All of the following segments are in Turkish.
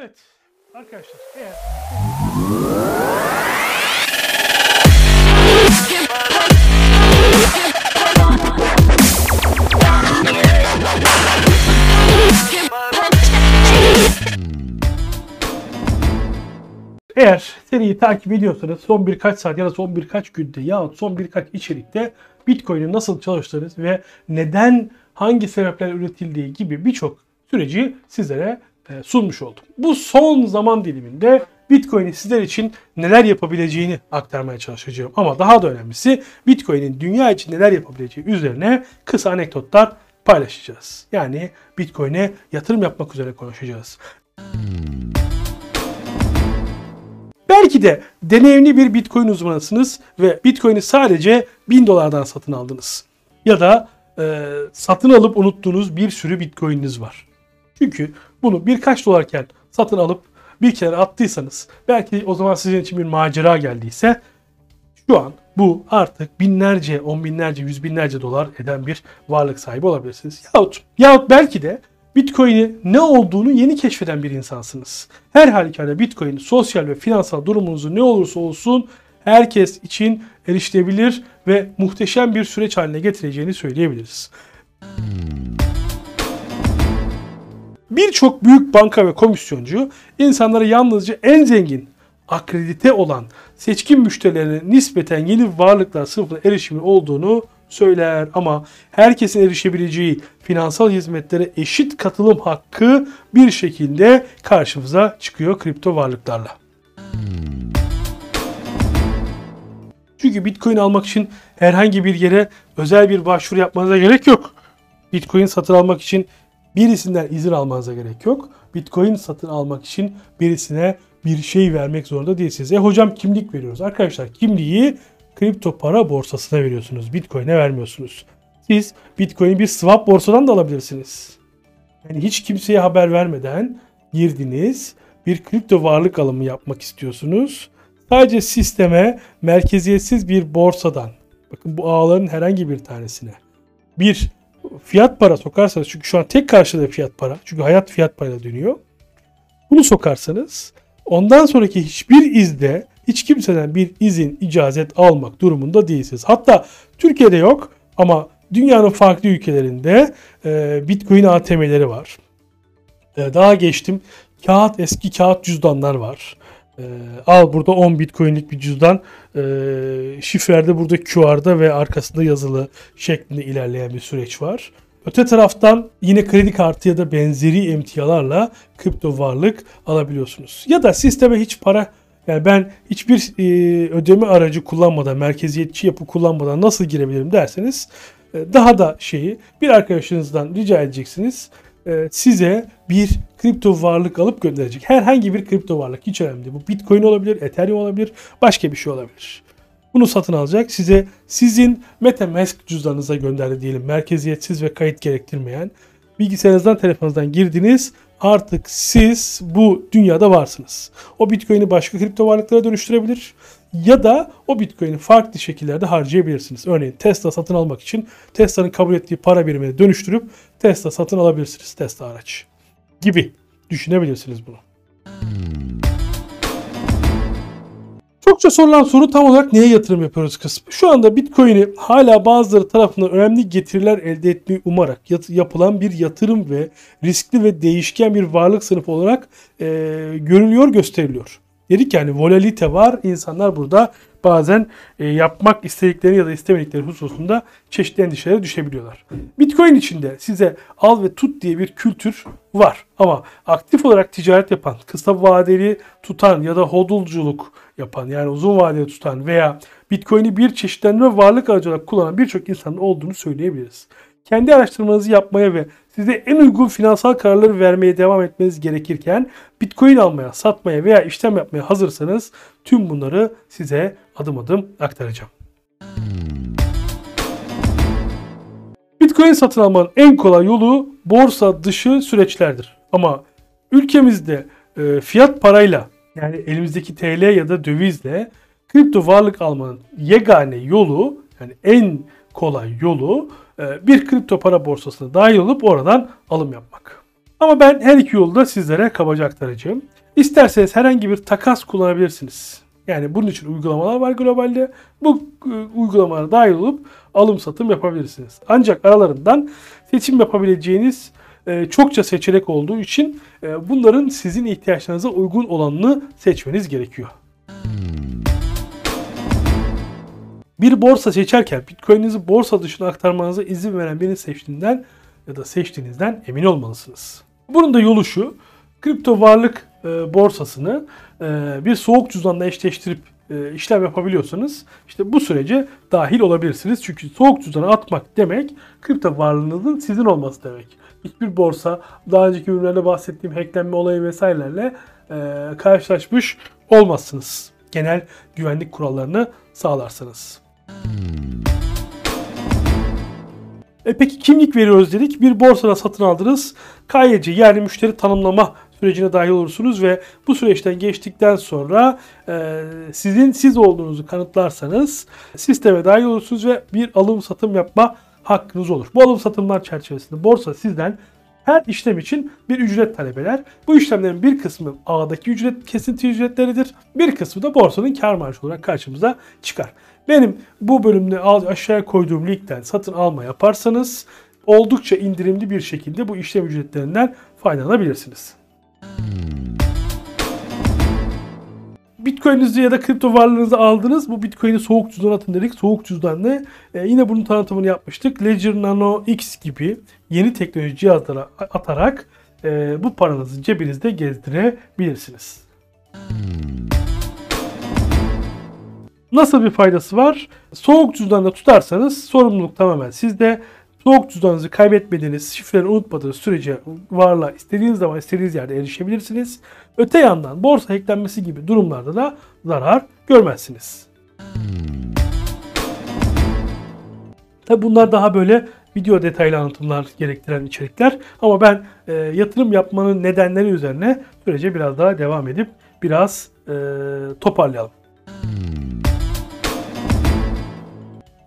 Evet arkadaşlar, eğer seriyi takip ediyorsanız son birkaç saat ya da son birkaç günde yahut son birkaç içerikte Bitcoin'in nasıl çalıştığını ve neden, hangi sebepler üretildiği gibi birçok süreci sizlere sunmuş oldum. Bu son zaman diliminde Bitcoin'in sizler için neler yapabileceğini aktarmaya çalışacağım. Ama daha da önemlisi Bitcoin'in dünya için neler yapabileceği üzerine kısa anekdotlar paylaşacağız. Yani Bitcoin'e yatırım yapmak üzere konuşacağız. Belki de deneyimli bir Bitcoin uzmanısınız ve Bitcoin'i sadece $1000'dan satın aldınız. Ya da satın alıp unuttuğunuz bir sürü Bitcoin'iniz var. Çünkü bunu birkaç dolarken satın alıp bir kenara attıysanız, belki o zaman sizin için bir macera geldiyse, şu an bu artık binlerce, on binlerce, yüz binlerce dolar eden bir varlık sahibi olabilirsiniz. Yahut belki de Bitcoin'i ne olduğunu yeni keşfeden bir insansınız. Her halükarda Bitcoin sosyal ve finansal durumunuzun ne olursa olsun herkes için erişilebilir ve muhteşem bir süreç haline getireceğini söyleyebiliriz. Birçok büyük banka ve komisyoncu insanlara yalnızca en zengin, akredite olan seçkin müşterilerine nispeten yeni varlıklar sınıfına erişimi olduğunu söyler, ama herkesin erişebileceği finansal hizmetlere eşit katılım hakkı bir şekilde karşımıza çıkıyor kripto varlıklarla. Çünkü Bitcoin almak için herhangi bir yere özel bir başvuru yapmanıza gerek yok. Bitcoin satın almak için birisinden izin almanıza gerek yok. Bitcoin satın almak için birisine bir şey vermek zorunda değilsiniz. Hocam kimlik veriyoruz. Arkadaşlar kimliği kripto para borsasına veriyorsunuz. Bitcoin'e vermiyorsunuz. Siz Bitcoin'i bir swap borsadan da alabilirsiniz. Yani hiç kimseye haber vermeden girdiniz. Bir kripto varlık alımı yapmak istiyorsunuz. Sadece sisteme merkeziyetsiz bir borsadan, bakın bu ağların herhangi bir tanesine bir fiyat para sokarsanız, çünkü şu an tek karşılığı fiyat para, çünkü hayat fiyat parayla dönüyor. Bunu sokarsanız ondan sonraki hiçbir izde, hiç kimseden bir izin, icazet almak durumunda değilsiniz. Hatta Türkiye'de yok ama dünyanın farklı ülkelerinde Bitcoin ATM'leri var. Daha geçtim, kağıt, eski kağıt cüzdanlar var. Al burada 10 Bitcoin'lik bir cüzdan, şifrelerde burada QR'da ve arkasında yazılı şeklinde ilerleyen bir süreç var. Öte taraftan yine kredi kartı ya da benzeri emtialarla kripto varlık alabiliyorsunuz. Ya da sisteme hiç para, yani ben hiçbir ödeme aracı kullanmadan, merkeziyetçi yapı kullanmadan nasıl girebilirim derseniz, daha da şeyi bir arkadaşınızdan rica edeceksiniz. Size bir kripto varlık alıp gönderecek. Herhangi bir kripto varlık, hiç önemli değil. Bu Bitcoin olabilir, Ethereum olabilir, başka bir şey olabilir. Bunu satın alacak, size sizin MetaMask cüzdanınıza gönderdi diyelim. Merkeziyetsiz ve kayıt gerektirmeyen. Bilgisayarınızdan, telefonunuzdan girdiniz. Artık siz bu dünyada varsınız. O Bitcoin'i başka kripto varlıklara dönüştürebilir ya da o Bitcoin'i farklı şekillerde harcayabilirsiniz. Örneğin Tesla satın almak için Tesla'nın kabul ettiği para birimine dönüştürüp Tesla satın alabilirsiniz, Tesla araç gibi düşünebilirsiniz bunu. Çokça sorulan soru tam olarak neye yatırım yapıyoruz kısmı. Şu anda Bitcoin'i hala bazıları tarafından önemli getiriler elde etmeyi umarak yapılan bir yatırım ve riskli ve değişken bir varlık sınıfı olarak görülüyor, gösteriliyor. Dedik yani volatilite var. İnsanlar burada bazen yapmak istedikleri ya da istemedikleri hususunda çeşitli endişelere düşebiliyorlar. Bitcoin içinde size al ve tut diye bir kültür var. Ama aktif olarak ticaret yapan, kısa vadeli tutan ya da hodulculuk yapan, yani uzun vadeli tutan veya Bitcoin'i bir çeşitlendirme varlık aracı olarak kullanan birçok insanın olduğunu söyleyebiliriz. Kendi araştırmanızı yapmaya ve size en uygun finansal kararları vermeye devam etmeniz gerekirken, Bitcoin almaya, satmaya veya işlem yapmaya hazırsanız tüm bunları size adım adım aktaracağım. Bitcoin satın almanın en kolay yolu borsa dışı süreçlerdir. Ama ülkemizde fiyat parayla, yani elimizdeki TL ya da dövizle kripto varlık almanın yegane yolu, yani en kolay yolu, bir kripto para borsasına dahil olup oradan alım yapmak. Ama ben her iki yolda sizlere kabaca aktaracağım. İsterseniz herhangi bir takas kullanabilirsiniz. Yani bunun için uygulamalar var globalde. Bu uygulamalara dahil olup alım satım yapabilirsiniz. Ancak aralarından seçim yapabileceğiniz çokça seçenek olduğu için bunların sizin ihtiyaçlarınıza uygun olanını seçmeniz gerekiyor. Bir borsa seçerken Bitcoin'inizi borsa dışına aktarmanıza izin veren birini seçtiğinden ya da seçtiğinizden emin olmalısınız. Bunun da yolu şu: kripto varlık borsasını bir soğuk cüzdanla eşleştirip işlem yapabiliyorsanız işte bu sürece dahil olabilirsiniz. Çünkü soğuk cüzdana atmak demek kripto varlığınızın sizin olması demek. Hiçbir borsa daha önceki bölümlerde bahsettiğim hacklenme olayı vesairelerle karşılaşmış olmazsınız. Genel güvenlik kurallarını sağlarsanız. Peki kimlik veriyoruz dedik. Bir borsada satın aldınız. KYC yani müşteri tanımlama sürecine dahil olursunuz ve bu süreçten geçtikten sonra siz olduğunuzu kanıtlarsanız sisteme dahil olursunuz ve bir alım satım yapma hakkınız olur. Bu alım satımlar çerçevesinde borsa sizden her işlem için bir ücret talep eder. Bu işlemlerin bir kısmı ağdaki ücret kesinti ücretleridir. Bir kısmı da borsanın kar marjı olarak karşımıza çıkar. Benim bu bölümde aşağıya koyduğum linkten satın alma yaparsanız oldukça indirimli bir şekilde bu işlem ücretlerinden faydalanabilirsiniz. Bitcoin'inizi ya da kripto varlığınızı aldınız. Bu Bitcoin'i soğuk cüzdan atın dedik. Soğuk cüzdanla yine bunun tanıtımını yapmıştık. Ledger Nano X gibi yeni teknoloji cihazlara atarak bu paranızı cebinizde gezdirebilirsiniz. Nasıl bir faydası var? Soğuk cüzdanda tutarsanız sorumluluk tamamen sizde. Soğuk cüzdanınızı kaybetmediğiniz, şifreleri unutmadığınız sürece varlığa istediğiniz zaman istediğiniz yerde erişebilirsiniz. Öte yandan borsa hacklenmesi gibi durumlarda da zarar görmezsiniz. Tabi bunlar daha böyle video detaylı anlatımlar gerektiren içerikler. Ama ben yatırım yapmanın nedenleri üzerine sürece biraz daha devam edip biraz toparlayalım.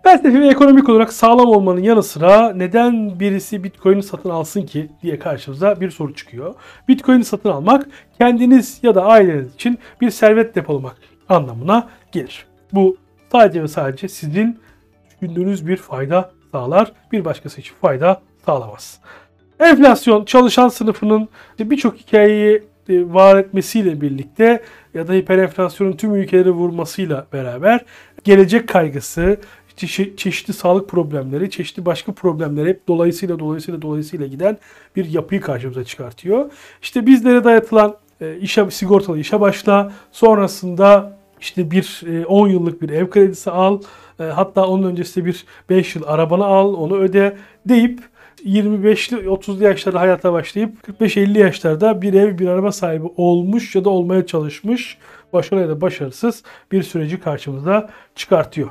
Felsefi ve ekonomik olarak sağlam olmanın yanı sıra neden birisi Bitcoin'i satın alsın ki diye karşımıza bir soru çıkıyor. Bitcoin'i satın almak kendiniz ya da aileniz için bir servet depolamak anlamına gelir. Bu sadece ve sadece sizin düşündüğünüz bir fayda sağlar, bir başkası için fayda sağlamaz. Enflasyon çalışan sınıfının birçok hikayeyi var etmesiyle birlikte ya da hiperenflasyonun tüm ülkeleri vurmasıyla beraber gelecek kaygısı, çeşitli sağlık problemleri, çeşitli başka problemler hep dolayısıyla giden bir yapıyı karşımıza çıkartıyor. İşte bizlere dayatılan sigortalı işe başla, sonrasında işte bir 10 yıllık bir ev kredisi al, hatta onun öncesinde bir 5 yıl arabanı al, onu öde deyip 25'li 30'lu yaşlarda hayata başlayıp 45-50 yaşlarda bir ev bir araba sahibi olmuş ya da olmaya çalışmış, başarılı ya da başarısız bir süreci karşımıza çıkartıyor.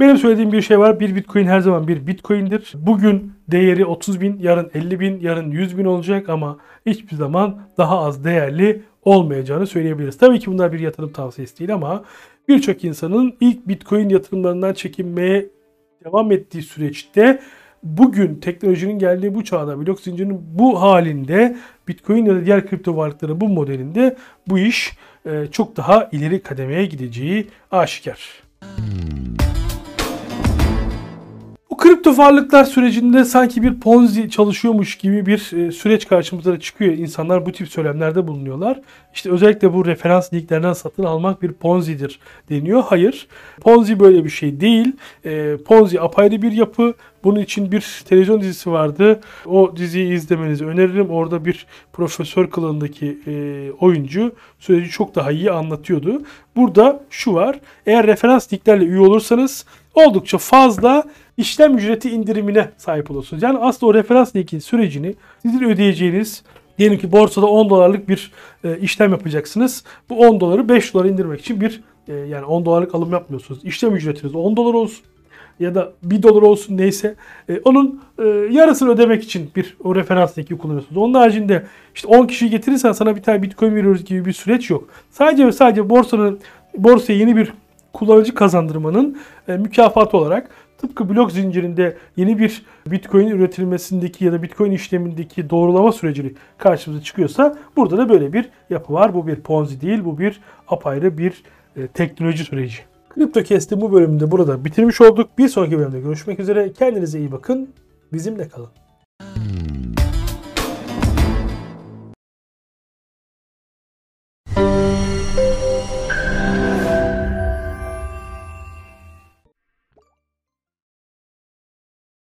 Benim söylediğim bir şey var. Bir Bitcoin her zaman bir Bitcoin'dir. Bugün değeri 30.000, yarın 50.000, yarın 100.000 olacak ama hiçbir zaman daha az değerli olmayacağını söyleyebiliriz. Tabii ki bunlar bir yatırım tavsiyesi değil ama birçok insanın ilk Bitcoin yatırımlarından çekinmeye devam ettiği süreçte bugün teknolojinin geldiği bu çağda, blok zincirinin bu halinde Bitcoin ya da diğer kripto varlıkların bu modelinde bu iş çok daha ileri kademeye gideceği aşikar. Bu kripto varlıklar sürecinde sanki bir Ponzi çalışıyormuş gibi bir süreç karşımıza çıkıyor. İnsanlar bu tip söylemlerde bulunuyorlar. İşte özellikle bu referans linklerden satın almak bir Ponzi'dir deniyor. Hayır, Ponzi böyle bir şey değil. Ponzi apayrı bir yapı. Bunun için bir televizyon dizisi vardı. O diziyi izlemenizi öneririm. Orada bir profesör kılığındaki oyuncu süreci çok daha iyi anlatıyordu. Burada şu var. Eğer referans linklerle üye olursanız oldukça fazla işlem ücreti indirimine sahip olursunuz. Yani aslında o referans linkin sürecini sizin ödeyeceğiniz, diyelim ki borsada 10 dolarlık bir işlem yapacaksınız. Bu 10 doları 5 dolara indirmek için bir yani 10 dolarlık alım yapmıyorsunuz. İşlem ücretiniz 10 dolar olsun ya da 1 dolar olsun neyse onun yarısını ödemek için bir o referans linki kullanıyorsunuz. Onun haricinde işte 10 kişi getirirsen sana bir tane Bitcoin veriyoruz gibi bir süreç yok. Sadece ve sadece borsaya yeni bir kullanıcı kazandırmanın mükafatı olarak tıpkı blok zincirinde yeni bir Bitcoin üretilmesindeki ya da Bitcoin işlemindeki doğrulama süreci karşımıza çıkıyorsa burada da böyle bir yapı var. Bu bir Ponzi değil, bu bir apayrı bir teknoloji süreci. CryptoCast'in bu bölümünde burada bitirmiş olduk. Bir sonraki bölümde görüşmek üzere. Kendinize iyi bakın. Bizimle kalın.